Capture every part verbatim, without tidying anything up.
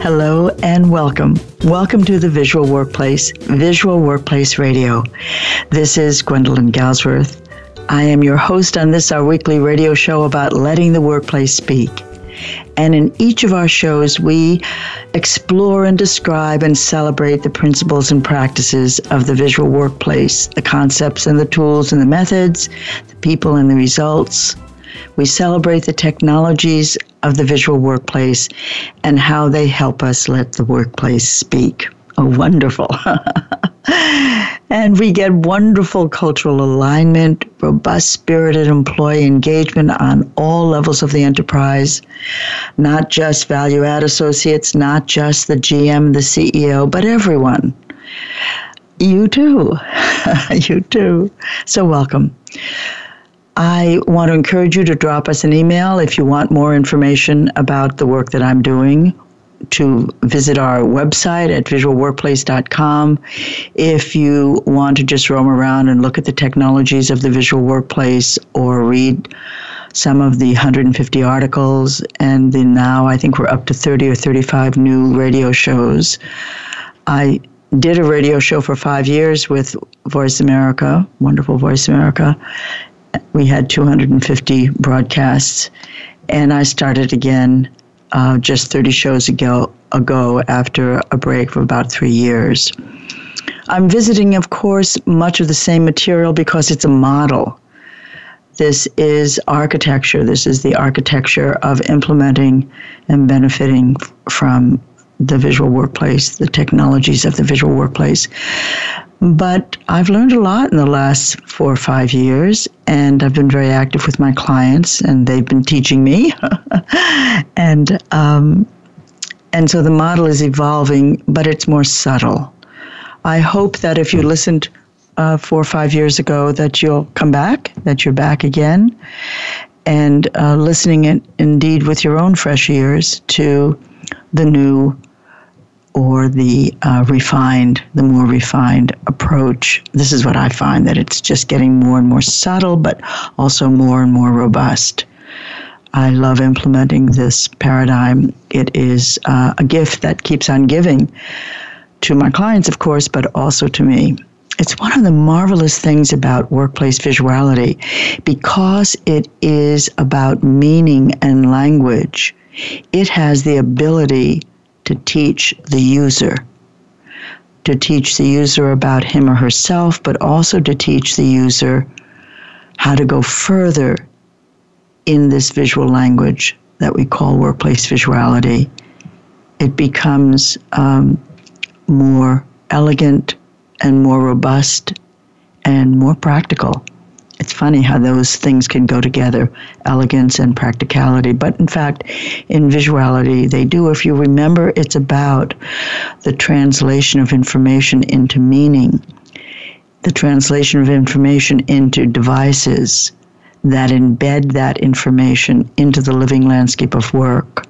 Hello and welcome. Welcome to the Visual Workplace, Visual Workplace Radio. This is Gwendolyn Galsworth. I am your host on this, our weekly radio show about letting the workplace speak. And in each of our shows, we explore and describe and celebrate the principles and practices of the visual workplace, the concepts and the tools and the methods, the people and the results. We celebrate the technologies of the visual workplace and how they help us let the workplace speak. Oh, wonderful. And we get wonderful cultural alignment, robust spirited employee engagement on all levels of the enterprise, not just value-add associates, not just the G M, the C E O, but everyone. You too. You too. So welcome. I want to encourage you to drop us an email if you want more information about the work that I'm doing, to visit our website at visual workplace dot com. If you want to just roam around and look at the technologies of the visual workplace or read some of the one hundred fifty articles, and then now I think we're up to thirty or thirty-five new radio shows. I did a radio show for five years with Voice America, wonderful Voice America. We had two hundred fifty broadcasts, and I started again Uh, just thirty shows ago, ago after a break for about three years. I'm visiting, of course, much of the same material because it's a model. This is architecture. This is the architecture of implementing and benefiting from the visual workplace, the technologies of the visual workplace. But I've learned a lot in the last four or five years, and I've been very active with my clients, and they've been teaching me. and um, and so the model is evolving, but it's more subtle. I hope that if you listened uh, four or five years ago, that you'll come back, that you're back again, and uh, listening in, indeed with your own fresh ears to the new or the uh, refined, the more refined approach. This is what I find, that it's just getting more and more subtle, but also more and more robust. I love implementing this paradigm. It is uh, a gift that keeps on giving to my clients, of course, but also to me. It's one of the marvelous things about workplace visuality, because it is about meaning and language. It has the ability to teach the user, to teach the user about him or herself, but also to teach the user how to go further in this visual language that we call workplace visuality. It becomes um, more elegant and more robust and more practical. It's funny how those things can go together, elegance and practicality. But in fact, in visuality, they do. If you remember, it's about the translation of information into meaning, the translation of information into devices that embed that information into the living landscape of work,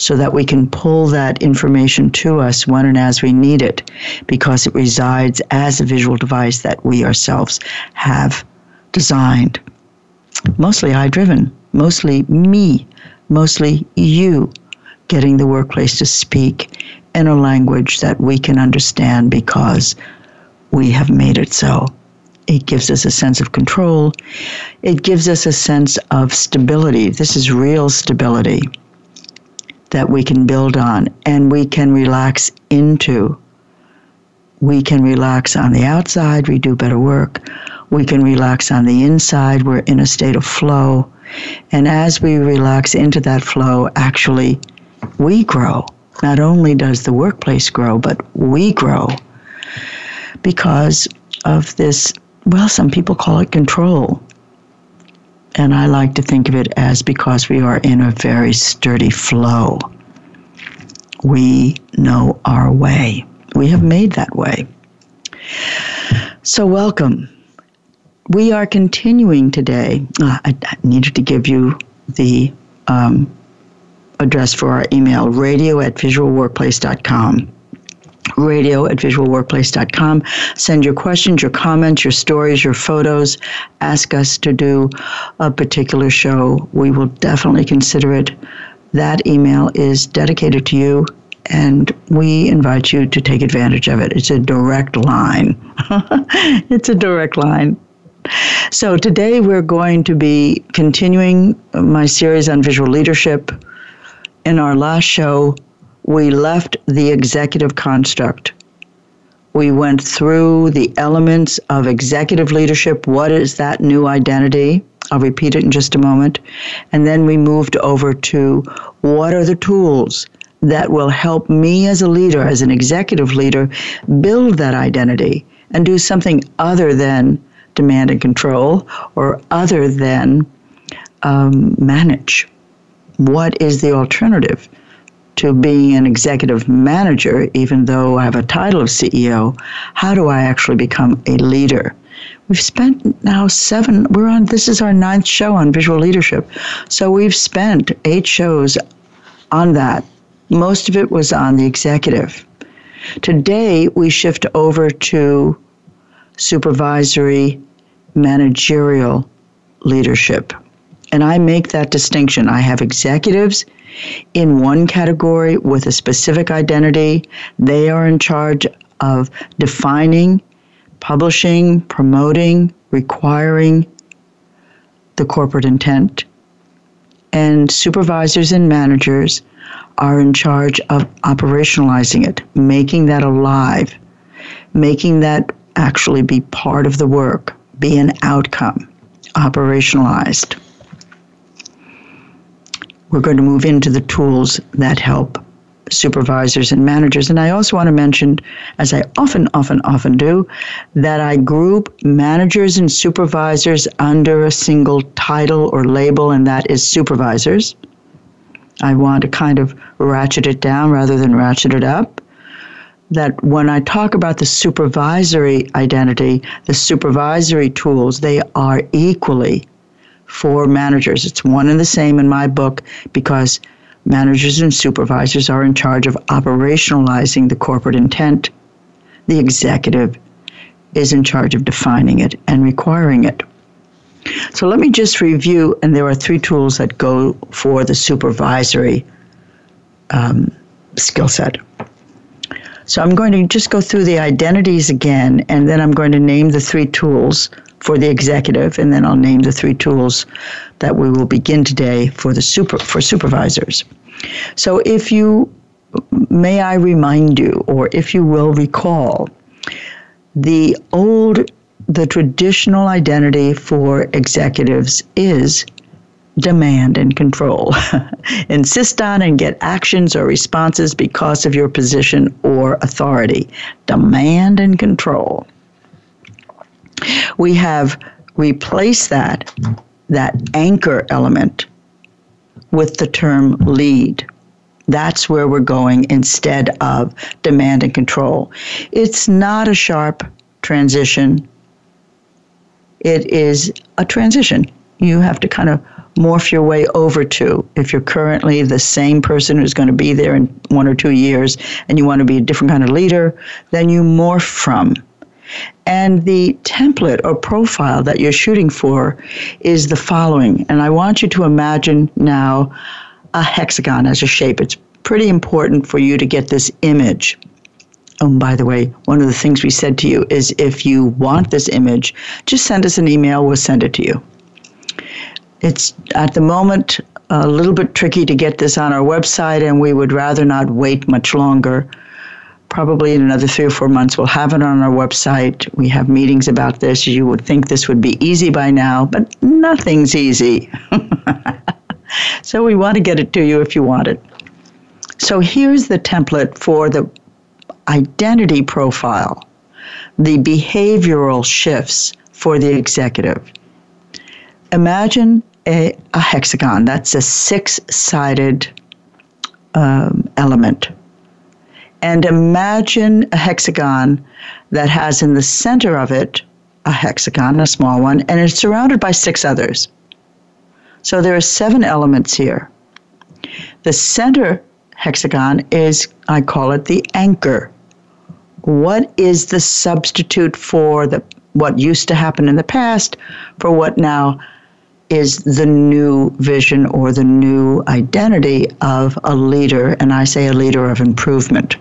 so that we can pull that information to us when and as we need it, because it resides as a visual device that we ourselves have designed, mostly I-driven, mostly me, mostly you, getting the workplace to speak in a language that we can understand because we have made it so. It gives us a sense of control. It gives us a sense of stability. This is real stability that we can build on and we can relax into. We can relax on the outside. We do better work. We can relax on the inside. We're in a state of flow. And as we relax into that flow, actually, we grow. Not only does the workplace grow, but we grow because of this, well, some people call it control. And I like to think of it as because we are in a very sturdy flow. We know our way. We have made that way. So welcome. We are continuing today. Uh, I, I needed to give you the um, address for our email, radio at visual workplace dot com. radio at visual workplace dot com. Send your questions, your comments, your stories, your photos. Ask us to do a particular show. We will definitely consider it. That email is dedicated to you, and we invite you to take advantage of it. It's a direct line. It's a direct line. So today we're going to be continuing my series on visual leadership. In our last show, we left the executive construct. We went through the elements of executive leadership. What is that new identity? I'll repeat it in just a moment. And then we moved over to what are the tools that will help me as a leader, as an executive leader, build that identity and do something other than demand and control or other than um, manage. What is the alternative to being an executive manager? Even though I have a title of C E O, how do I actually become a leader? We've spent now seven, we're on, this is our ninth show on visual leadership. So we've spent eight shows on that. Most of it was on the executive. Today, we shift over to supervisory managerial leadership. And I make that distinction. I have executives in one category with a specific identity. They are in charge of defining, publishing, promoting, requiring the corporate intent. And supervisors and managers are in charge of operationalizing it, making that alive, making that actually be part of the work, be an outcome, operationalized. We're going to move into the tools that help supervisors and managers. And I also want to mention, as I often, often, often do, that I group managers and supervisors under a single title or label, and that is supervisors. I want to kind of ratchet it down rather than ratchet it up. That when I talk about the supervisory identity, the supervisory tools, they are equally for managers. It's one and the same in my book, because managers and supervisors are in charge of operationalizing the corporate intent. The executive is in charge of defining it and requiring it. So let me just review, and there are three tools that go for the supervisory um, skill set. So I'm going to just go through the identities again, and then I'm going to name the three tools for the executive, and then I'll name the three tools that we will begin today for the super for supervisors. So if you, may I remind you, or if you will recall, the old, the traditional identity for executives is demand and control. Insist on and get actions or responses because of your position or authority. Demand and control. We have replaced that, that anchor element with the term lead. That's where we're going instead of demand and control. It's not a sharp transition. It is a transition. You have to kind of morph your way over to, if you're currently the same person who's going to be there in one or two years and you want to be a different kind of leader, then you morph from. And the template or profile that you're shooting for is the following. And I want you to imagine now a hexagon as a shape. It's pretty important for you to get this image. Oh, and by the way, one of the things we said to you is if you want this image, just send us an email. We'll send it to you. It's at the moment a little bit tricky to get this on our website, and we would rather not wait much longer. Probably in another three or four months, we'll have it on our website. We have meetings about this. You would think this would be easy by now, but nothing's easy. So we want to get it to you if you want it. So here's the template for the identity profile, the behavioral shifts for the executive. Imagine a, a hexagon. That's a six-sided um, element. and imagine a hexagon that has in the center of it a hexagon, a small one, and it's surrounded by six others. So there are seven elements here. The center hexagon is, I call it the anchor. What is the substitute for the what used to happen in the past for what now is the new vision or the new identity of a leader, and I say a leader of improvement.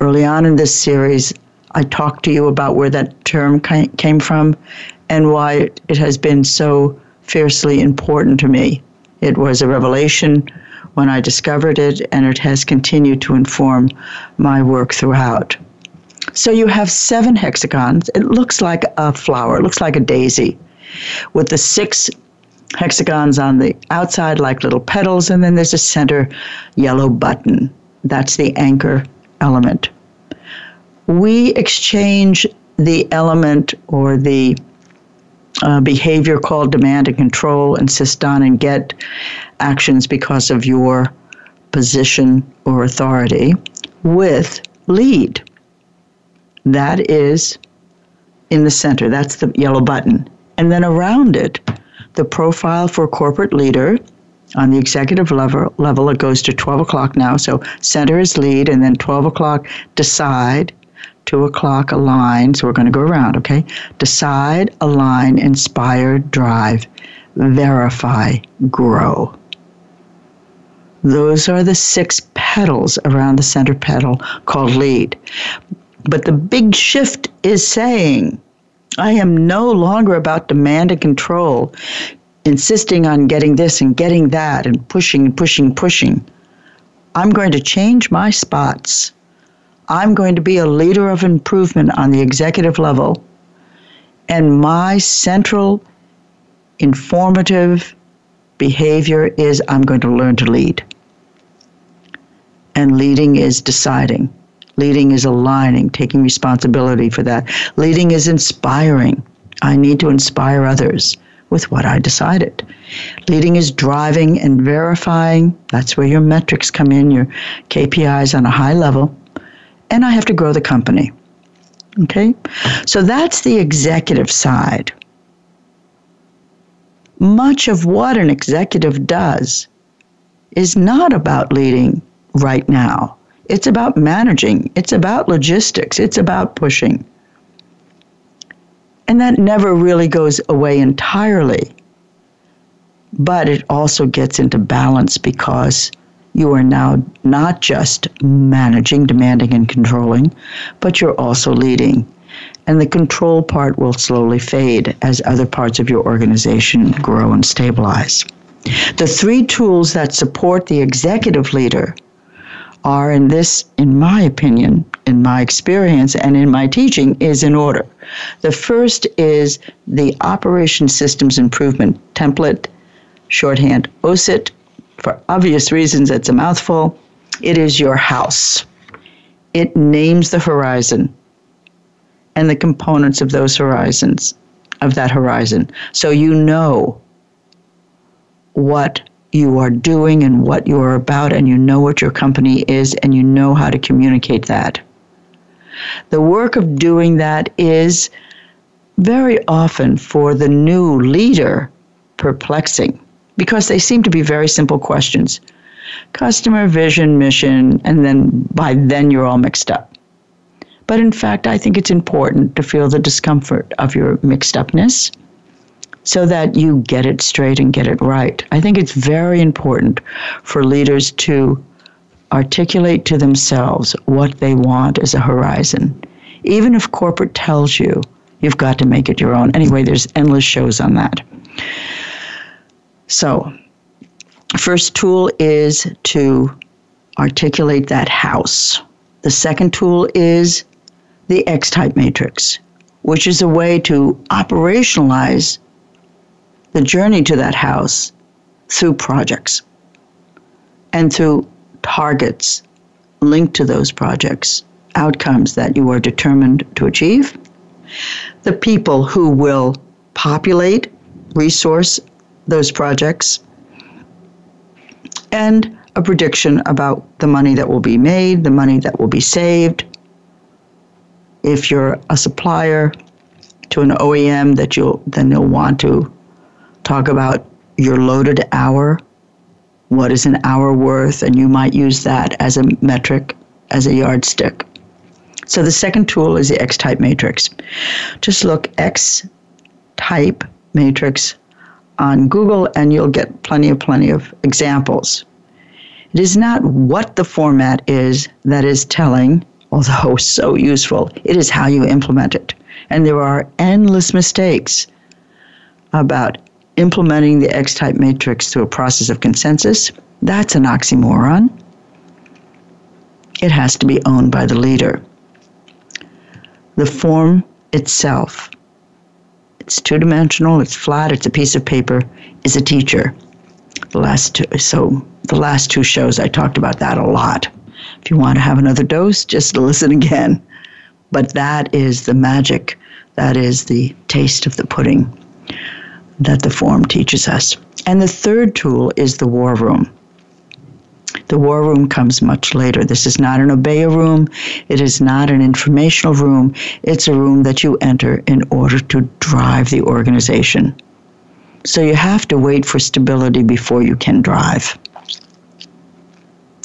Early on in this series, I talked to you about where that term came from and why it has been so fiercely important to me. It was a revelation when I discovered it, and it has continued to inform my work throughout. So you have seven hexagons. It looks like a flower. It looks like a daisy with the six hexagons on the outside like little petals, and then there's a center yellow button. That's the anchor element. We exchange the element or the uh, behavior called demand and control, insist on and get actions because of your position or authority, with lead. That is in the center. That's the yellow button. And then around it, the profile for corporate leader on the executive level, level it goes to twelve o'clock now. So center is lead, and then twelve o'clock, decide. two o'clock, align. So we're going to go around, okay? Decide, align, inspire, drive, verify, grow. Those are the six petals around the center petal called lead. But the big shift is saying, I am no longer about demand and control, insisting on getting this and getting that and pushing and pushing, pushing. I'm going to change my spots. I'm going to be a leader of improvement on the executive level. And my central informative behavior is I'm going to learn to lead. And leading is deciding. Leading is aligning, taking responsibility for that. Leading is inspiring. I need to inspire others with what I decided. Leading is driving and verifying. That's where your metrics come in, your K P Is on a high level. And I have to grow the company. Okay? So that's the executive side. Much of what an executive does is not about leading right now. It's about managing. It's about logistics. It's about pushing. And that never really goes away entirely. But it also gets into balance because you are now not just managing, demanding, and controlling, but you're also leading. And the control part will slowly fade as other parts of your organization grow and stabilize. The three tools that support the executive leader are in this, in my opinion, in my experience, and in my teaching, is in order. The first is the Operation Systems Improvement Template, shorthand O S I T. For obvious reasons, it's a mouthful. It is your house. It names the horizon and the components of those horizons, of that horizon. So you know what you are doing and what you are about, and you know what your company is, and you know how to communicate that. The work of doing that is very often for the new leader perplexing because they seem to be very simple questions. Customer, vision, mission, and then by then you're all mixed up. But in fact, I think it's important to feel the discomfort of your mixed upness so that you get it straight and get it right. I think it's very important for leaders to articulate to themselves what they want as a horizon. Even if corporate tells you, you've got to make it your own. Anyway, there's endless shows on that. So, first tool is to articulate that house. The second tool is the X-Type Matrix, which is a way to operationalize the journey to that house through projects and through targets linked to those projects, outcomes that you are determined to achieve, the people who will populate, resource those projects, and a prediction about the money that will be made, the money that will be saved. If you're a supplier to an O E M, that you'll then you'll want to talk about your loaded hour. What is an hour worth? And you might use that as a metric, as a yardstick. So the second tool is the X-Type Matrix. Just look X-Type Matrix on Google and you'll get plenty of plenty of examples. It is not what the format is that is telling, although so useful. It is how you implement it. And there are endless mistakes about implementing the X-Type Matrix through a process of consensus. That's an oxymoron. It has to be owned by the leader. The form itself, it's two-dimensional, it's flat, it's a piece of paper, is a teacher. The last two, so the last two shows I talked about that a lot. If you want to have another dose, just listen again. But that is the magic. That is the taste of the pudding that the form teaches us. And the third tool is the war room. The war room comes much later. This is not an obeya room. It is not an informational room. It's a room that you enter in order to drive the organization. So you have to wait for stability before you can drive.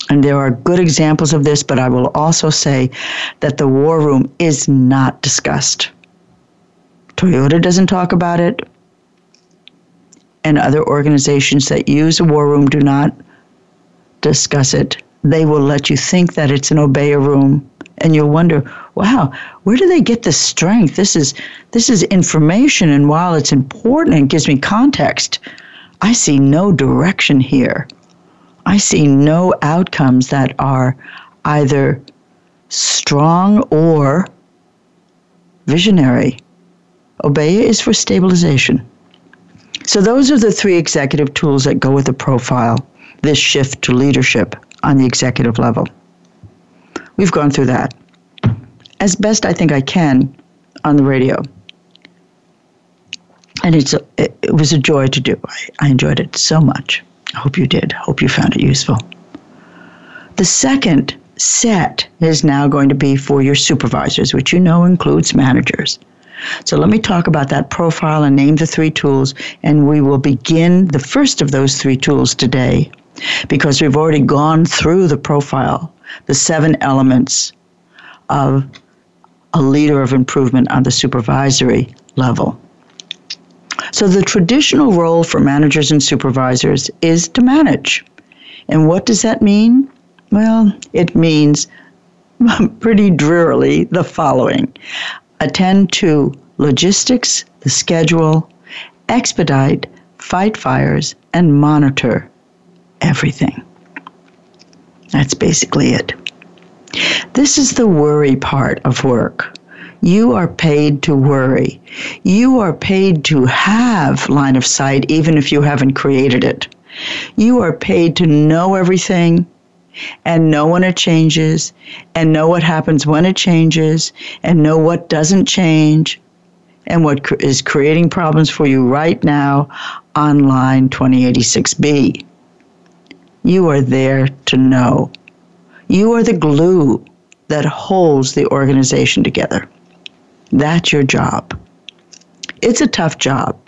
And there are good examples of this, but I will also say that the war room is not discussed. Toyota doesn't talk about it, and other organizations that use a war room do not discuss it. They will let you think that it's an obeya room, and you'll wonder, wow, where do they get this strength? This is, this is information, and while it's important and gives me context, I see no direction here. I see no outcomes that are either strong or visionary. Obeya is for stabilization. So those are the three executive tools that go with the profile, this shift to leadership on the executive level. We've gone through that as best I think I can on the radio. And it's a, it, it was a joy to do. I, I enjoyed it so much. I hope you did. Hope you found it useful. The second set is now going to be for your supervisors, which you know includes managers. So let me talk about that profile and name the three tools, and we will begin the first of those three tools today because we've already gone through the profile, the seven elements of a leader of improvement on the supervisory level. So the traditional role for managers and supervisors is to manage. And what does that mean? Well, it means pretty drearily the following. Attend to logistics, the schedule, expedite, fight fires, and monitor everything. That's basically it. This is the worry part of work. You are paid to worry. You are paid to have line of sight, even if you haven't created it. You are paid to know everything and know when it changes and know what happens when it changes and know what doesn't change and what is creating problems for you right now on line twenty eighty-six B. You are there to know. You are the glue that holds the organization together. That's your job. It's a tough job.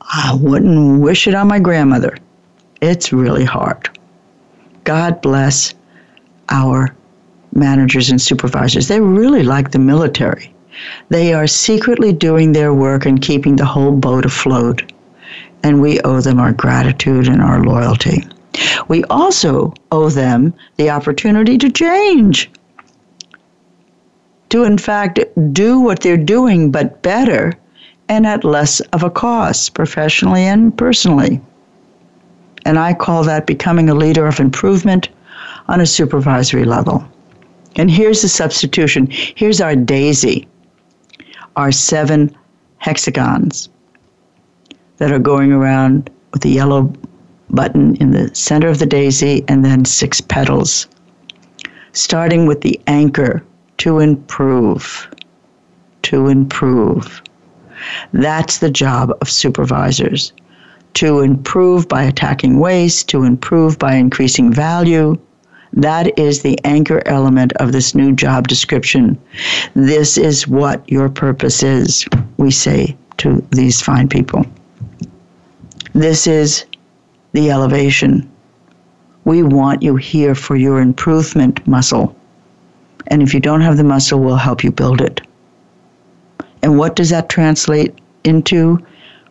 I wouldn't wish it on my grandmother. It's really hard. God bless our managers and supervisors. They're really like the military. They are secretly doing their work and keeping the whole boat afloat. And we owe them our gratitude and our loyalty. We also owe them the opportunity to change. To, in fact, do what they're doing, but better and at less of a cost, professionally and personally. And I call that becoming a leader of improvement on a supervisory level. And here's the substitution. Here's our daisy, our seven hexagons that are going around with the yellow button in the center of the daisy and then six petals, starting with the anchor. To improve, to improve. That's the job of supervisors, to improve by attacking waste, to improve by increasing value. That is the anchor element of this new job description. This is what your purpose is, we say to these fine people. This is the elevation. We want you here for your improvement muscle. And if you don't have the muscle, we'll help you build it. And what does that translate into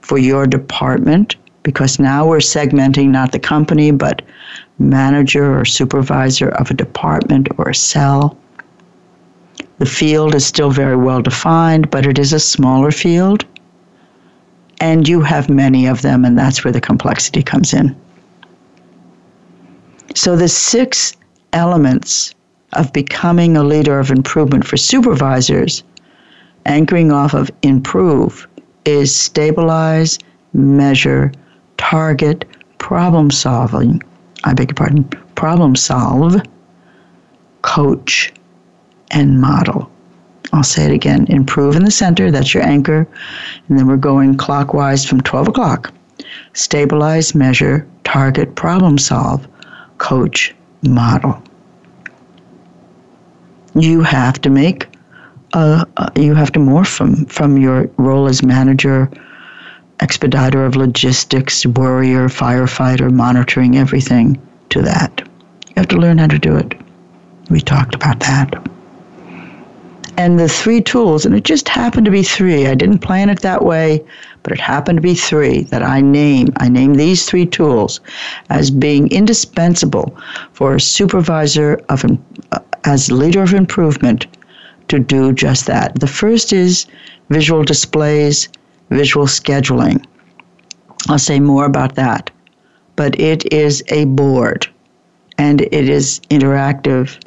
for your department? Because now we're segmenting not the company, but manager or supervisor of a department or a cell. The field is still very well defined, but it is a smaller field. And you have many of them, and that's where the complexity comes in. So the six elements of becoming a leader of improvement for supervisors, anchoring off of improve, is stabilize, measure, target, problem solving, I beg your pardon, problem solve, coach, and model. I'll say it again. Improve in the center, that's your anchor. And then we're going clockwise from twelve o'clock. Stabilize, measure, target, problem solve, coach, model. You have to make, a, a, you have to morph from, from your role as manager, expediter of logistics, warrior, firefighter, monitoring everything to that. You have to learn how to do it. We talked about that. And the three tools, and it just happened to be three. I didn't plan it that way, but it happened to be three that I name. I name these three tools as being indispensable for a supervisor of uh, as leader of improvement to do just that. The first is visual displays, visual scheduling. I'll say more about that. But it is a board, and it is interactive,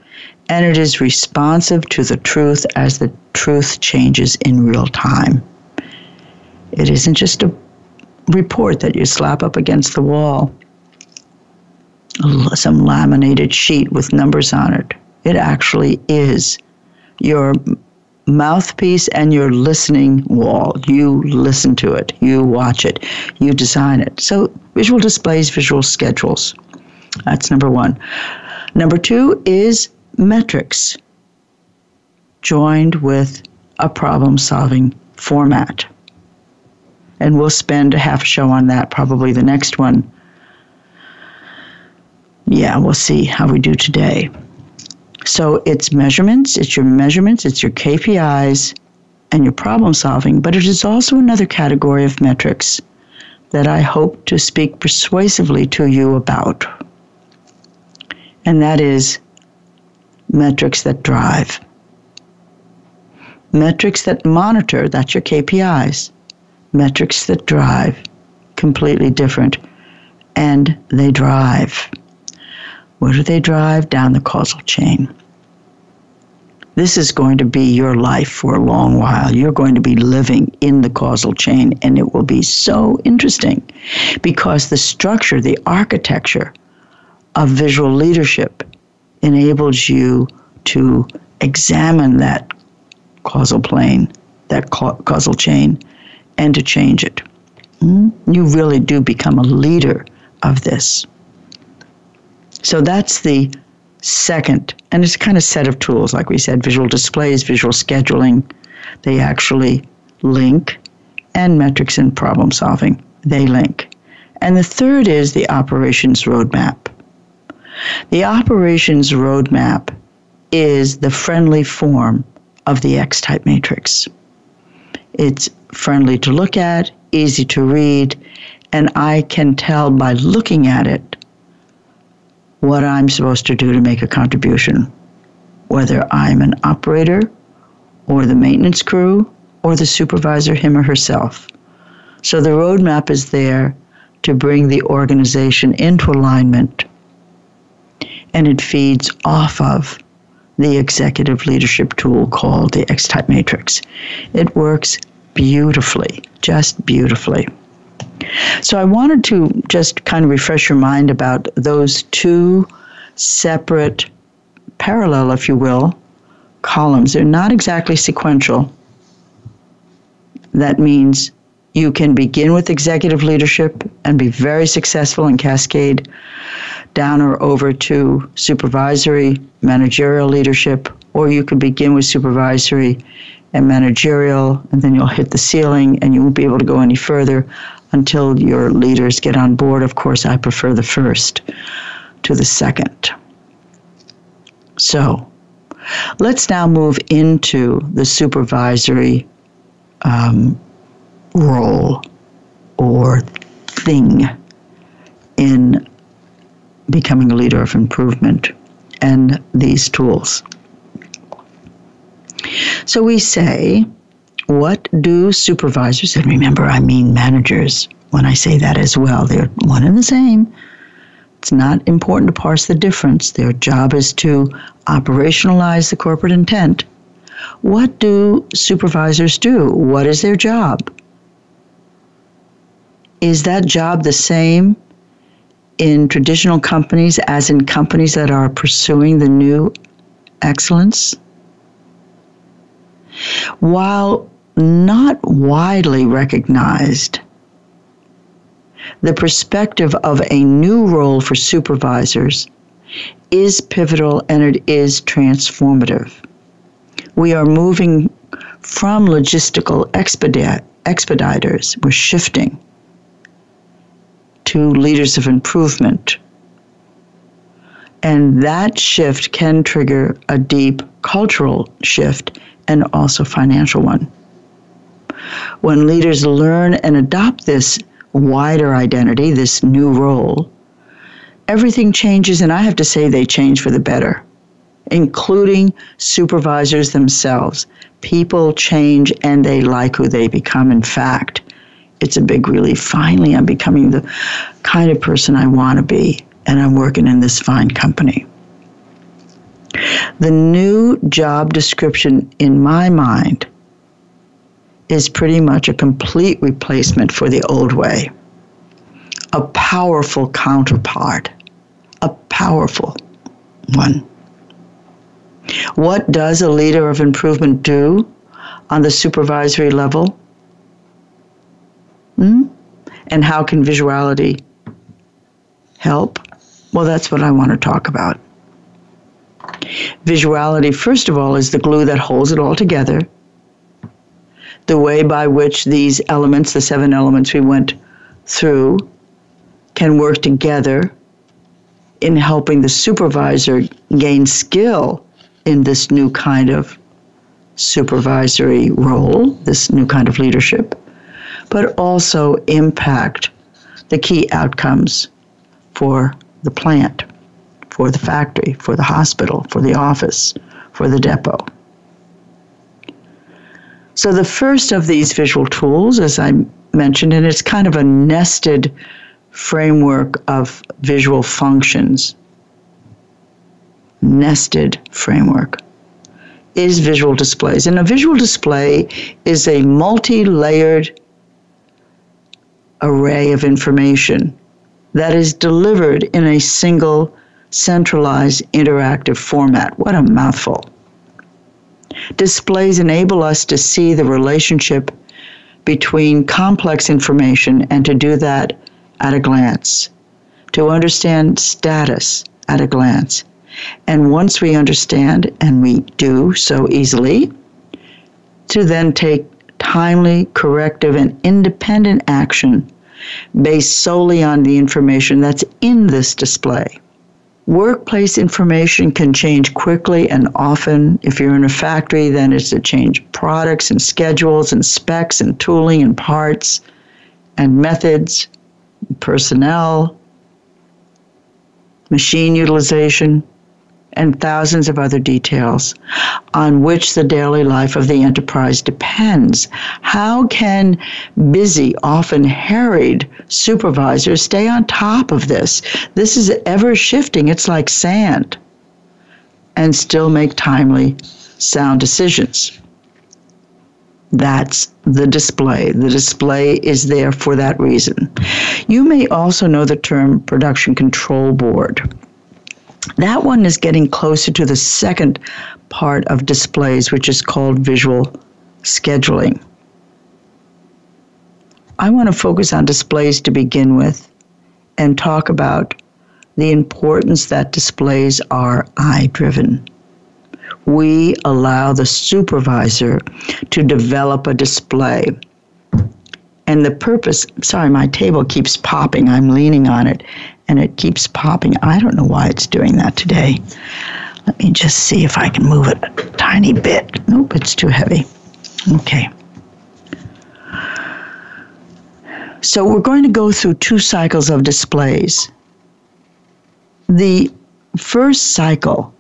and it is responsive to the truth as the truth changes in real time. It isn't just a report that you slap up against the wall, some laminated sheet with numbers on it. It actually is your mouthpiece and your listening wall. You listen to it. You watch it. You design it. So visual displays, visual schedules. That's number one. Number two is metrics joined with a problem-solving format. And we'll spend a half show on that, probably the next one. Yeah, we'll see how we do today. So it's measurements, it's your measurements, it's your K P Is, and your problem-solving. But it is also another category of metrics that I hope to speak persuasively to you about. And that is metrics that drive. Metrics that monitor, that's your K P Is. Metrics that drive, completely different. And they drive. Where do they drive? Down the causal chain. This is going to be your life for a long while. You're going to be living in the causal chain, and it will be so interesting because the structure, the architecture of visual leadership enables you to examine that causal plane, that ca- causal chain, and to change it. Mm-hmm. You really do become a leader of this. So that's the second, and it's a kind of set of tools, like we said, visual displays, visual scheduling. They actually link, and metrics and problem solving, they link. And the third is the operations roadmap. The operations roadmap is the friendly form of the X-type matrix. It's friendly to look at, easy to read, and I can tell by looking at it what I'm supposed to do to make a contribution, whether I'm an operator or the maintenance crew or the supervisor, him or herself. So the roadmap is there to bring the organization into alignment, and it feeds off of the executive leadership tool called the X-type matrix. It works beautifully, just beautifully. So I wanted to just kind of refresh your mind about those two separate parallel, if you will, columns. They're not exactly sequential. That means you can begin with executive leadership and be very successful and cascade down or over to supervisory, managerial leadership, or you could begin with supervisory and managerial, and then you'll hit the ceiling and you won't be able to go any further until your leaders get on board. Of course, I prefer the first to the second. So let's now move into the supervisory um, role or thing in becoming a leader of improvement and these tools. So we say, what do supervisors, and remember I mean managers when I say that as well, they're one and the same. It's not important to parse the difference. Their job is to operationalize the corporate intent. What do supervisors do? What is their job? Is that job the same in traditional companies as in companies that are pursuing the new excellence? While not widely recognized, the perspective of a new role for supervisors is pivotal and it is transformative. We are moving from logistical expedite, expediters, we're shifting to leaders of improvement. And that shift can trigger a deep cultural shift and also financial one. When leaders learn and adopt this wider identity, this new role, everything changes, and I have to say they change for the better, including supervisors themselves. People change and they like who they become. In fact, it's a big relief. Finally, I'm becoming the kind of person I want to be, and I'm working in this fine company. The new job description, in my mind, is pretty much a complete replacement for the old way. A powerful counterpart. A powerful one. What does a leader of improvement do on the supervisory level? Hmm? And how can visuality help? Well, that's what I want to talk about. Visuality, first of all, is the glue that holds it all together. The way by which these elements, the seven elements we went through, can work together in helping the supervisor gain skill in this new kind of supervisory role, this new kind of leadership, but also impact the key outcomes for the plant, for the factory, for the hospital, for the office, for the depot. So the first of these visual tools, as I mentioned, and it's kind of a nested framework of visual functions, nested framework, is visual displays. And a visual display is a multi-layered array of information that is delivered in a single centralized interactive format. What a mouthful. Displays enable us to see the relationship between complex information and to do that at a glance, to understand status at a glance. And once we understand, and we do so easily, to then take timely, corrective, and independent action based solely on the information that's in this display. Workplace information can change quickly and often. If you're in a factory, then it's to change products and schedules and specs and tooling and parts and methods, personnel, machine utilization, and thousands of other details on which the daily life of the enterprise depends. How can busy, often harried supervisors stay on top of this? This is ever shifting. It's like sand, and still make timely, sound decisions. That's the display. The display is there for that reason. You may also know the term production control board. That one is getting closer to the second part of displays, which is called visual scheduling. I want to focus on displays to begin with and talk about the importance that displays are eye-driven. We allow the supervisor to develop a display. And the purpose, sorry, my table keeps popping. I'm leaning on it, and it keeps popping. I don't know why it's doing that today. Let me just see if I can move it a tiny bit. Nope, it's too heavy. Okay. So we're going to go through two cycles of displays. The first cycle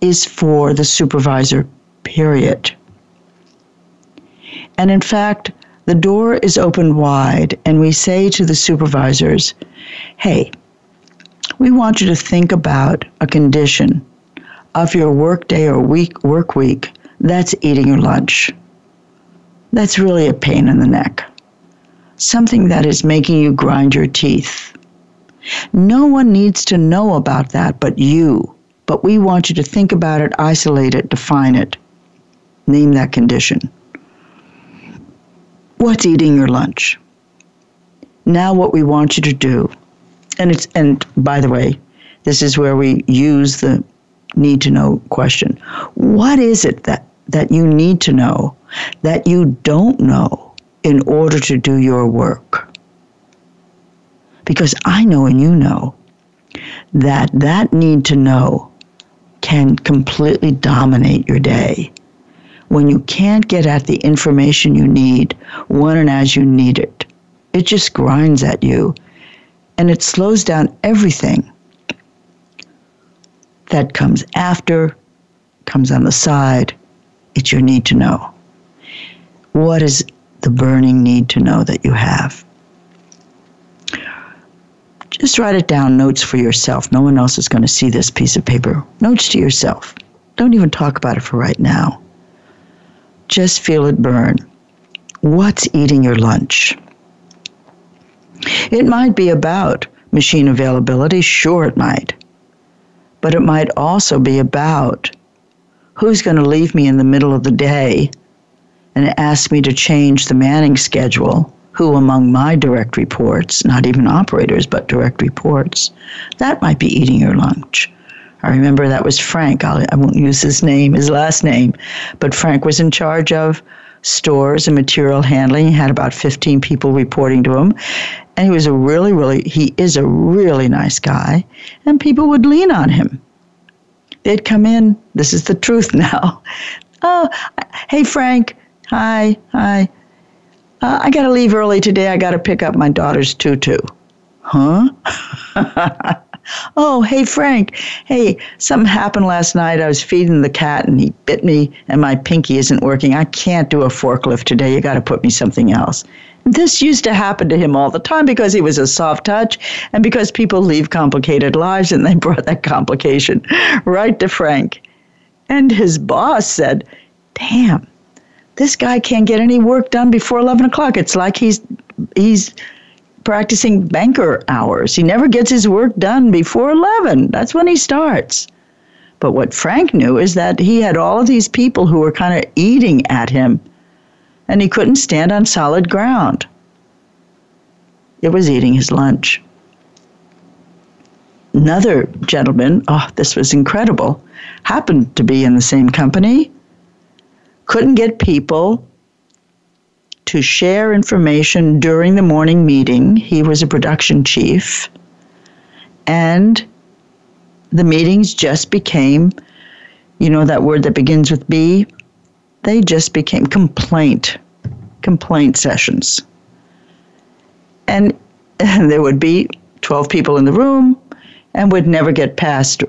is for the supervisor, period. And in fact, the door is open wide, and we say to the supervisors, hey, we want you to think about a condition of your work day or week, work week that's eating your lunch. That's really a pain in the neck. Something that is making you grind your teeth. No one needs to know about that but you. But we want you to think about it, isolate it, define it. Name that condition. What's eating your lunch? Now what we want you to do, and it's and by the way, this is where we use the need to know question. What is it that, that you need to know that you don't know in order to do your work? Because I know and you know that that need to know can completely dominate your day when you can't get at the information you need when and as you need it. It just grinds at you, and it slows down everything that comes after, comes on the side. It's your need to know. What is the burning need to know that you have? Just write it down, notes for yourself. No one else is going to see this piece of paper. Notes to yourself. Don't even talk about it for right now. Just feel it burn. What's eating your lunch? It might be about machine availability. Sure, it might. But it might also be about who's going to leave me in the middle of the day and ask me to change the manning schedule. Who among my direct reports, not even operators, but direct reports, that might be eating your lunch. I remember that was Frank. I'll, I won't use his name, his last name, but Frank was in charge of stores and material handling. He had about fifteen people reporting to him, and he was a really, really, he is a really nice guy, and people would lean on him. They'd come in, this is the truth now. Oh, hey, Frank, hi, hi. Uh, I got to leave early today. I got to pick up my daughter's tutu. Huh? Oh, hey, Frank. Hey, something happened last night. I was feeding the cat and he bit me and my pinky isn't working. I can't do a forklift today. You got to put me something else. This used to happen to him all the time because he was a soft touch and because people leave complicated lives, and they brought that complication right to Frank. And his boss said, damn. This guy can't get any work done before eleven o'clock. It's like he's he's practicing banker hours. He never gets his work done before eleven. That's when he starts. But what Frank knew is that he had all of these people who were kind of eating at him, and he couldn't stand on solid ground. It was eating his lunch. Another gentleman, oh, this was incredible, happened to be in the same company. Couldn't get people to share information during the morning meeting. He was a production chief. And the meetings just became, you know that word that begins with B? They just became complaint, complaint sessions. And, and there would be twelve people in the room and would never get past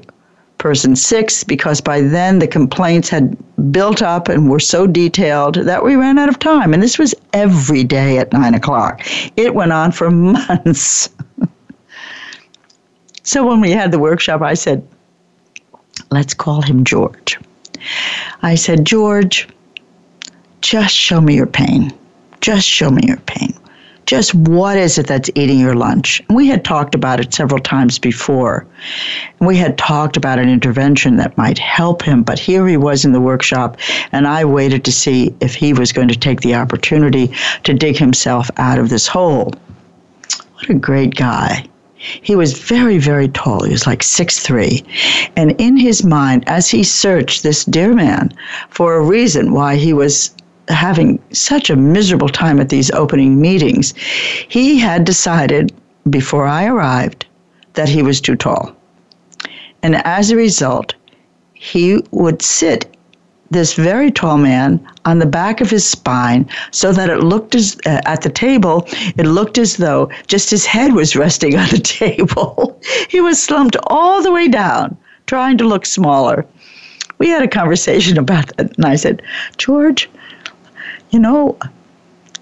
person six, because by then the complaints had built up and were so detailed that we ran out of time. And this was every day at nine o'clock. It went on for months. So when we had the workshop, I said, let's call him George. I said, George, just show me your pain. Just show me your pain. just what is it that's eating your lunch? And we had talked about it several times before. And we had talked about an intervention that might help him, but here he was in the workshop, and I waited to see if he was going to take the opportunity to dig himself out of this hole. What a great guy. He was very, very tall. He was like six three. And in his mind, as he searched this dear man for a reason why he was having such a miserable time at these opening meetings, he had decided before I arrived that he was too tall. And as a result, he would sit this very tall man on the back of his spine so that it looked as uh, at the table, it looked as though just his head was resting on the table. He was slumped all the way down, trying to look smaller. We had a conversation about that, and I said, George, you know,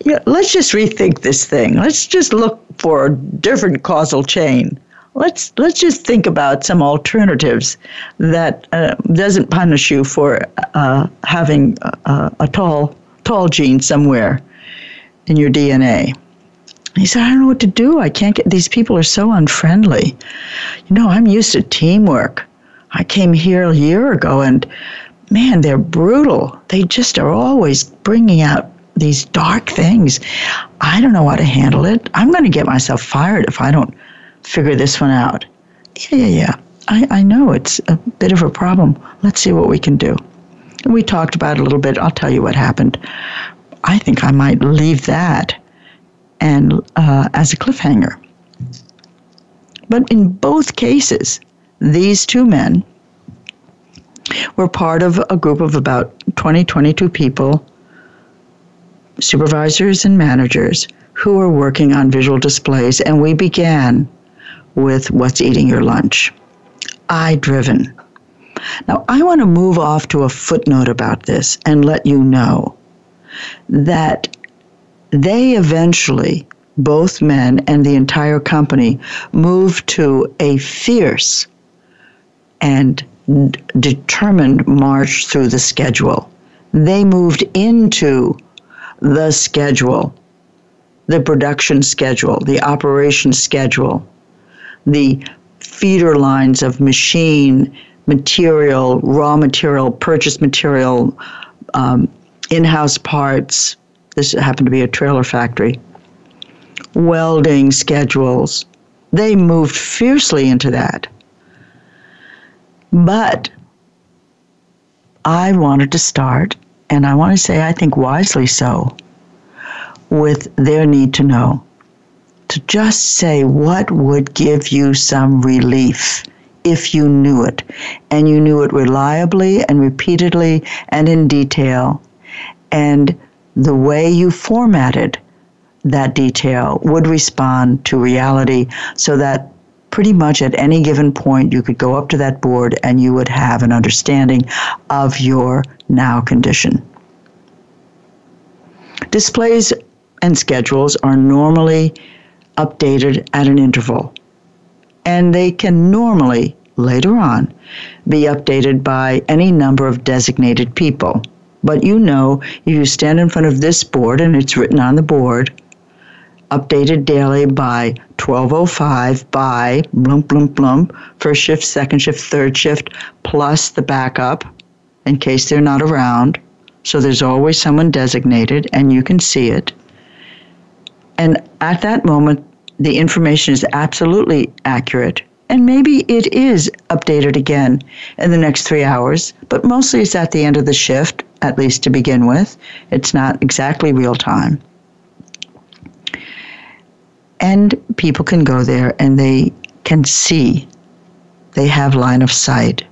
yeah, let's just rethink this thing. Let's just look for a different causal chain. Let's let's just think about some alternatives that uh, doesn't punish you for uh, having a, a tall tall gene somewhere in your D N A. He said, I don't know what to do. I can't get, these people are so unfriendly. You know, I'm used to teamwork. I came here a year ago and, man, they're brutal. They just are always bringing out these dark things. I don't know how to handle it. I'm going to get myself fired if I don't figure this one out. Yeah, yeah, yeah. I, I know it's a bit of a problem. Let's see what we can do. And we talked about it a little bit. I'll tell you what happened. I think I might leave that and uh, as a cliffhanger. But in both cases, these two men were part of a group of about twenty, twenty-two people, supervisors and managers, who were working on visual displays, and we began with what's eating your lunch, eye-driven. Now, I want to move off to a footnote about this and let you know that they eventually, both men and the entire company, moved to a fierce and determined march through the schedule. They moved into the schedule, the production schedule, the operation schedule, the feeder lines of machine, material, raw material, purchased material, um, in-house parts. This happened to be a trailer factory. Welding schedules. They moved fiercely into that. But I wanted to start, and I want to say I think wisely so, with their need to know. To just say what would give you some relief if you knew it, and you knew it reliably and repeatedly and in detail, and the way you formatted that detail would respond to reality so that pretty much at any given point, you could go up to that board and you would have an understanding of your now condition. Displays and schedules are normally updated at an interval, and they can normally, later on, be updated by any number of designated people. But you know, if you stand in front of this board and it's written on the board, updated daily by twelve oh five by blump, blump, blump, first shift, second shift, third shift, plus the backup in case they're not around. So there's always someone designated and you can see it. And at that moment, the information is absolutely accurate. And maybe it is updated again in the next three hours, but mostly it's at the end of the shift, at least to begin with. It's not exactly real time. And people can go there and they can see. They have line of sight.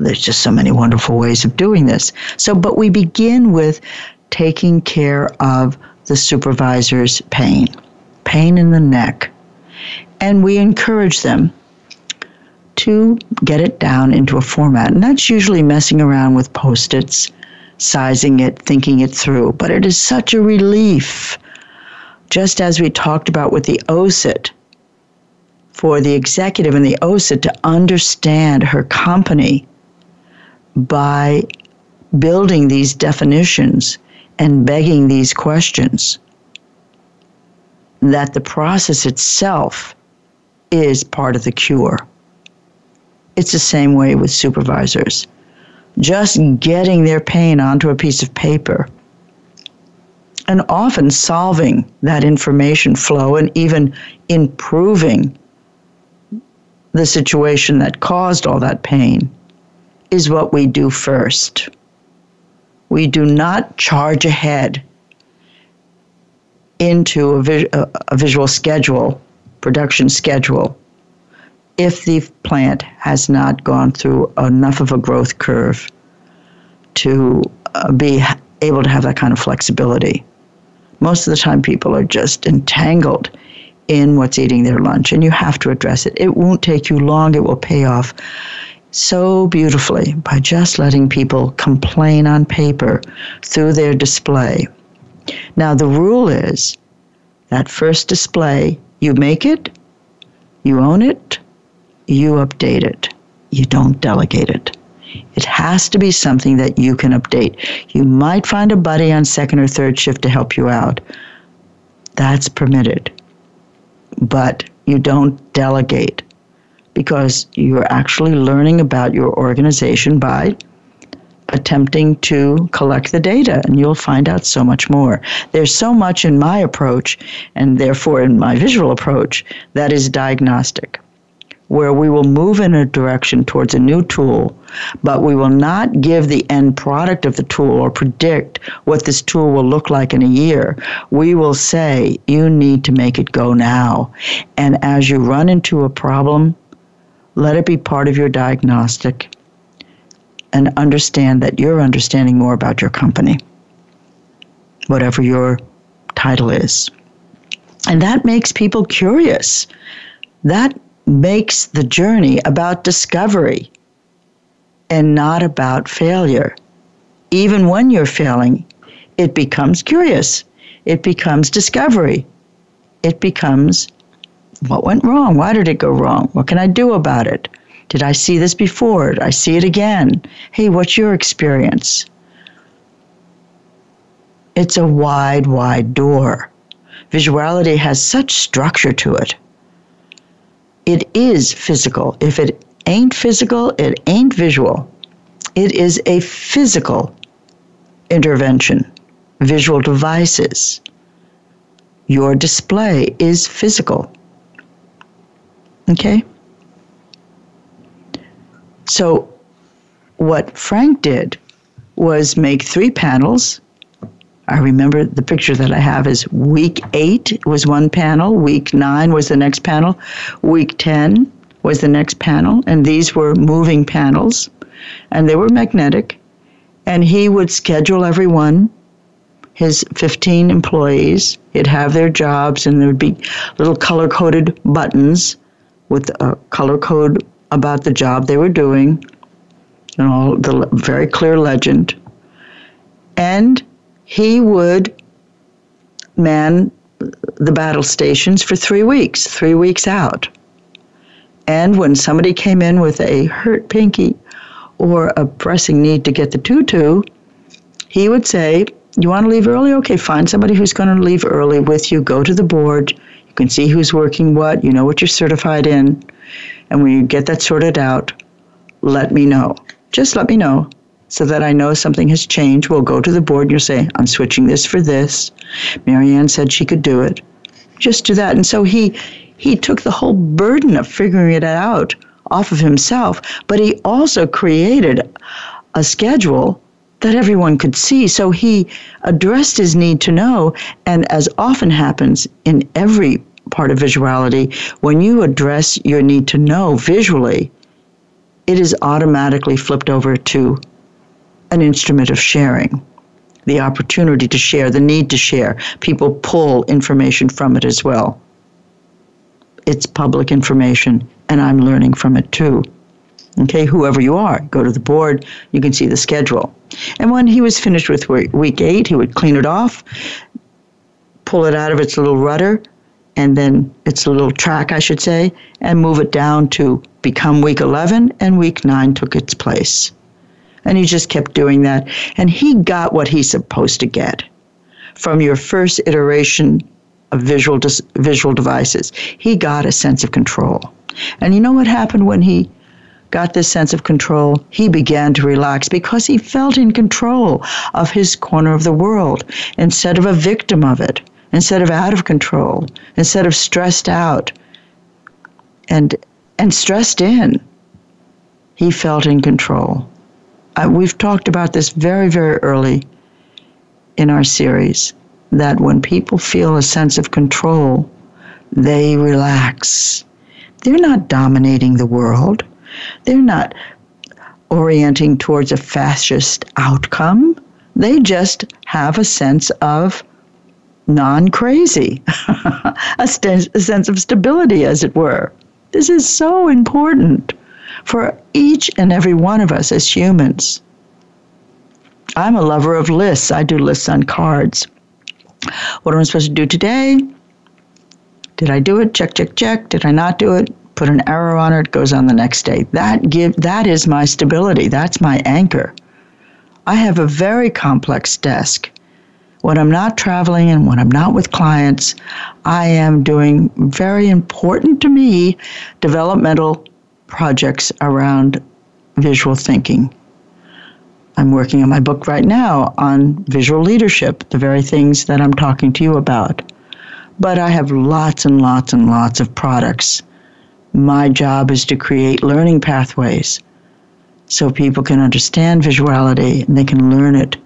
There's just so many wonderful ways of doing this. So, but we begin with taking care of the supervisor's pain, pain in the neck. And we encourage them to get it down into a format. And that's usually messing around with Post-its, sizing it, thinking it through. But it is such a relief. Just as we talked about with the O S I T, for the executive in the O S I T to understand her company by building these definitions and begging these questions. that the process itself is part of the cure. It's the same way with supervisors. Just getting their pain onto a piece of paper and often solving that information flow and even improving the situation that caused all that pain is what we do first. We do not charge ahead into a, vis- a visual schedule, production schedule, if the plant has not gone through enough of a growth curve to uh, be able to have that kind of flexibility. Most of the time people are just entangled in what's eating their lunch, and you have to address it. It won't take you long. It will pay off so beautifully by just letting people complain on paper through their display. Now, the rule is that first display, you make it, you own it, you update it. You don't delegate it. It has to be something that you can update. You might find a buddy on second or third shift to help you out. That's permitted. But you don't delegate, because you're actually learning about your organization by attempting to collect the data, and you'll find out so much more. There's so much in my approach, and therefore in my visual approach, that is diagnostic, where we will move in a direction towards a new tool, but we will not give the end product of the tool or predict what this tool will look like in a year. We will say, you need to make it go now. And as you run into a problem, let it be part of your diagnostic and understand that you're understanding more about your company, whatever your title is. And that makes people curious. That makes the journey about discovery and not about failure. Even when you're failing, it becomes curious. It becomes discovery. It becomes, what went wrong? Why did it go wrong? What can I do about it? Did I see this before? Did I see it again? Hey, what's your experience? It's a wide, wide door. Visuality has such structure to it. It is physical. If it ain't physical, it ain't visual. It is a physical intervention. Visual devices. Your display is physical. Okay? So what Frank did was make three panels. I remember the picture that I have is week eight was one panel, week nine was the next panel, week ten was the next panel, and these were moving panels, and they were magnetic, and he would schedule everyone, his fifteen employees, he'd have their jobs, and there would be little color-coded buttons with a color code about the job they were doing, and all the very clear legend, and he would man the battle stations for three weeks, three weeks out. And when somebody came in with a hurt pinky or a pressing need to get the tutu, he would say, you want to leave early? Okay, find somebody who's going to leave early with you. Go to the board. You can see who's working what. You know what you're certified in. And when you get that sorted out, let me know. Just let me know, so that I know something has changed. We'll go to the board and you'll say, I'm switching this for this. Marianne said she could do it. Just do that. And so he he took the whole burden of figuring it out off of himself, but he also created a schedule that everyone could see. So he addressed his need to know, and as often happens in every part of visuality, when you address your need to know visually, it is automatically flipped over to an instrument of sharing, the opportunity to share, the need to share. People pull information from it as well. It's public information, and I'm learning from it too. Okay, whoever you are, go to the board, you can see the schedule. And when he was finished with week eight, he would clean it off, pull it out of its little rudder, and then its little track, I should say, and move it down to become week eleven, and week nine took its place. And he just kept doing that. And he got what he's supposed to get from your first iteration of visual dis- visual devices. He got a sense of control. And you know what happened when he got this sense of control? He began to relax because he felt in control of his corner of the world instead of a victim of it, instead of out of control, instead of stressed out and and stressed in. He felt in control. Uh, we've talked about this very, very early in our series, that when people feel a sense of control, they relax. They're not dominating the world. They're not orienting towards a fascist outcome. They just have a sense of non-crazy, a, st- a sense of stability, as it were. This is so important for each and every one of us as humans. I'm a lover of lists. I do lists on cards. What am I supposed to do today? Did I do it? Check, check, check. Did I not do it? Put an arrow on it. It goes on the next day. That give that is my stability. That's my anchor. I have a very complex desk. When I'm not traveling and when I'm not with clients, I am doing very important to me developmental projects around visual thinking. I'm working on my book right now on visual leadership, the very things that I'm talking to you about. But I have lots and lots and lots of products. My job is to create learning pathways so people can understand visuality and they can learn it,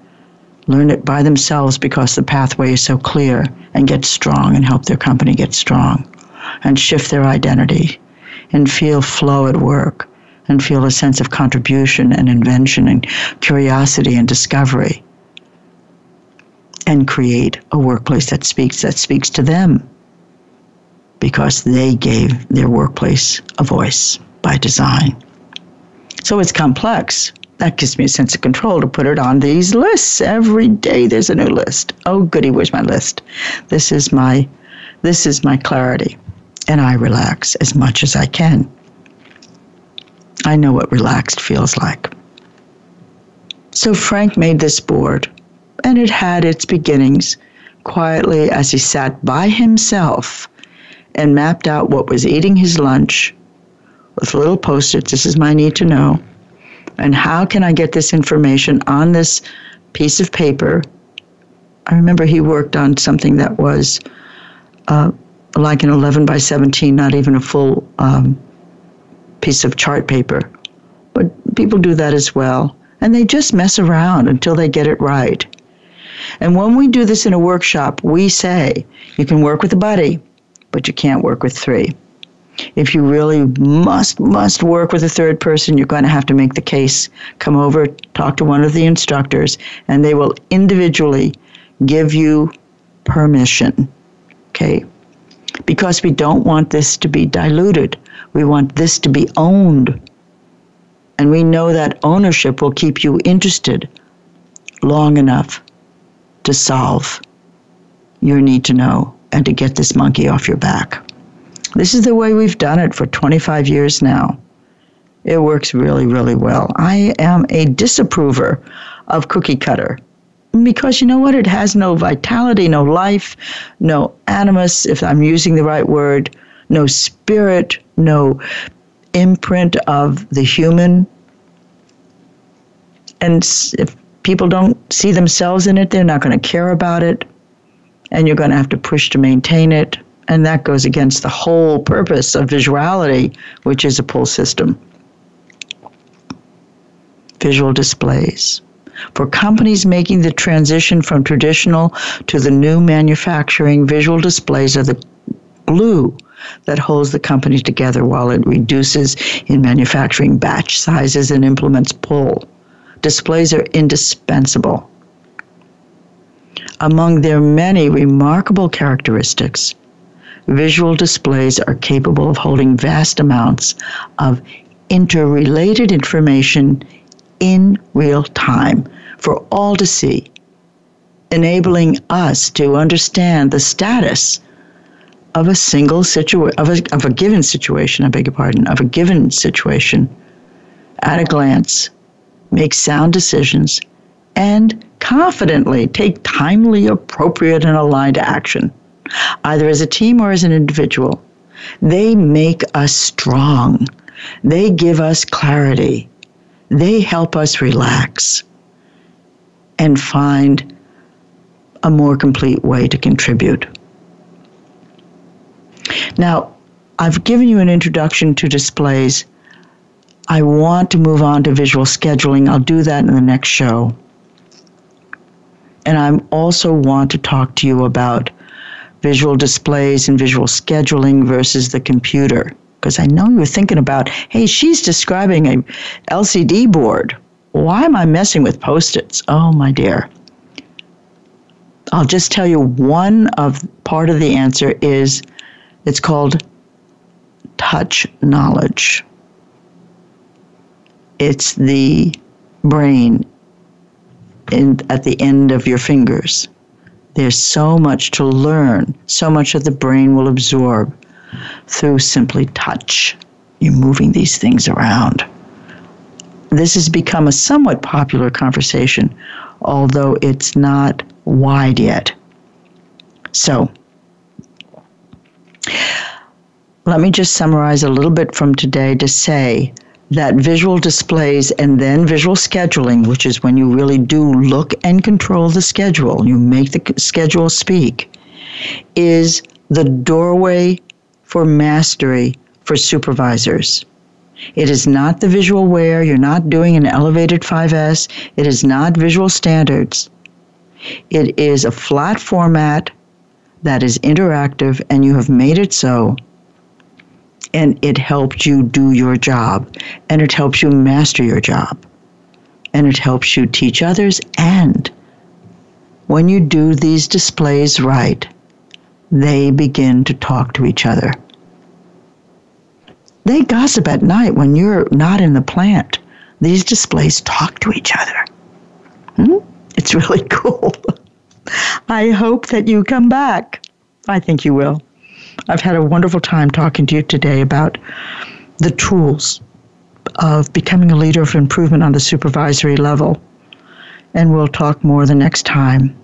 learn it by themselves because the pathway is so clear, and get strong and help their company get strong and shift their identity and feel flow at work, and feel a sense of contribution and invention and curiosity and discovery, and create a workplace that speaks, that speaks to them because they gave their workplace a voice by design. So it's complex. That gives me a sense of control to put it on these lists. Every day there's a new list. Oh, goody, where's my list? This is my, this is my clarity, and I relax as much as I can. I know what relaxed feels like. So Frank made this board, and it had its beginnings quietly as he sat by himself and mapped out what was eating his lunch with little Post-its. This is my need to know. And how can I get this information on this piece of paper? I remember he worked on something that was uh, like an eleven by seventeen, not even a full um piece of chart paper. But people do that as well. And they just mess around until they get it right. And when we do this in a workshop, we say, you can work with a buddy, but you can't work with three. If you really must, must work with a third person, you're going to have to make the case. Come over, talk to one of the instructors, and they will individually give you permission. Okay? Because we don't want this to be diluted. We want this to be owned. And we know that ownership will keep you interested long enough to solve your need to know and to get this monkey off your back. This is the way we've done it for twenty-five years now. It works really, really well. I am a disapprover of cookie cutter. Because you know what? It has no vitality, no life, no animus, if I'm using the right word, no spirit, no imprint of the human. And if people don't see themselves in it, they're not going to care about it. And you're going to have to push to maintain it. And that goes against the whole purpose of visuality, which is a pull system. Visual displays. For companies making the transition from traditional to the new manufacturing, visual displays are the glue that holds the company together while it reduces in manufacturing batch sizes and implements pull. Displays are indispensable. Among their many remarkable characteristics, visual displays are capable of holding vast amounts of interrelated information in real time for all to see, enabling us to understand the status of a single situa- of a, of a given situation, I beg your pardon, of a given situation at a glance, make sound decisions, and confidently take timely, appropriate, and aligned action. either as a team or as an individual. They make us strong. They give us clarity. They help us relax and find a more complete way to contribute. Now, I've given you an introduction to displays. I want to move on to visual scheduling. I'll do that in the next show. And I also want to talk to you about visual displays and visual scheduling versus the computer. Because I know you're thinking about, hey, she's describing an L C D board. Why am I messing with Post-its? Oh, my dear. I'll just tell you one of part of the answer is it's called touch knowledge. It's the brain in, at the end of your fingers. There's so much to learn, so much that the brain will absorb through simply touch. You're moving these things around. This has become a somewhat popular conversation, although it's not wide yet. So, let me just summarize a little bit from today to say that visual displays and then visual scheduling, which is when you really do look and control the schedule, you make the schedule speak, is the doorway for mastery for supervisors. It is not the visual wear. You're not doing an elevated five S. It is not visual standards. It is a flat format that is interactive, and you have made it so. And it helps you do your job, and it helps you master your job, and it helps you teach others. And when you do these displays right, they begin to talk to each other. They gossip at night when you're not in the plant. These displays talk to each other. Hmm? It's really cool. I hope that you come back. I think you will. I've had a wonderful time talking to you today about the tools of becoming a leader of improvement on the supervisory level. And we'll talk more the next time.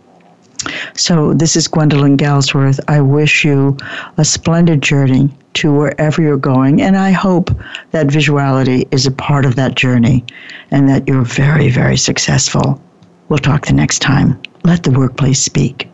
So this is Gwendolyn Galsworth. I wish you a splendid journey to wherever you're going. And I hope that visuality is a part of that journey and that you're very, very successful. We'll talk the next time. Let the workplace speak.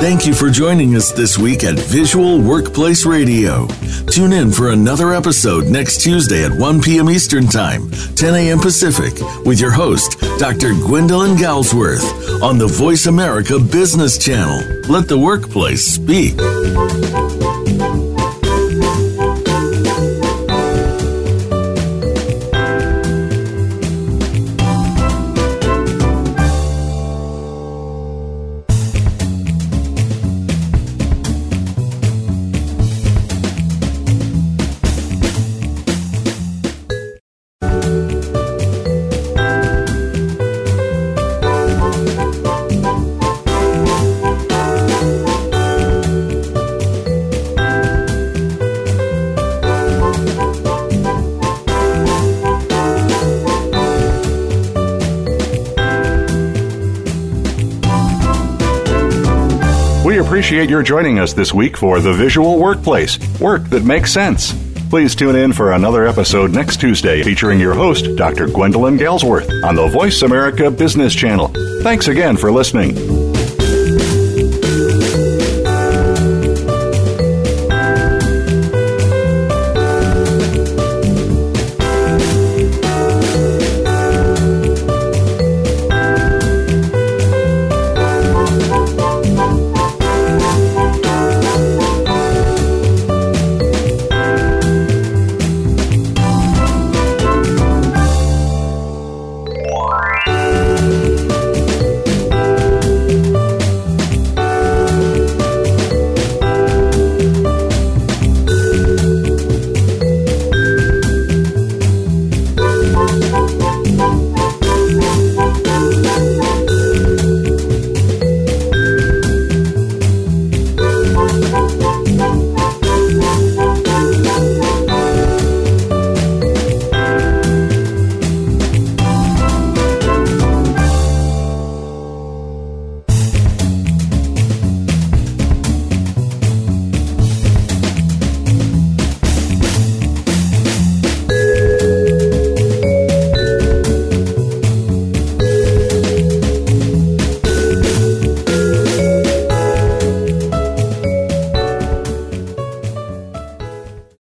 Thank you for joining us this week at Visual Workplace Radio. Tune in for another episode next Tuesday at one p.m. Eastern Time, ten a.m. Pacific, with your host, Doctor Gwendolyn Galsworth, on the Voice America Business Channel. Let the workplace speak. Appreciate your joining us this week for The Visual Workplace, work that makes sense. Please tune in for another episode next Tuesday featuring your host, Doctor Gwendolyn Galsworth, on the Voice America Business Channel. Thanks again for listening.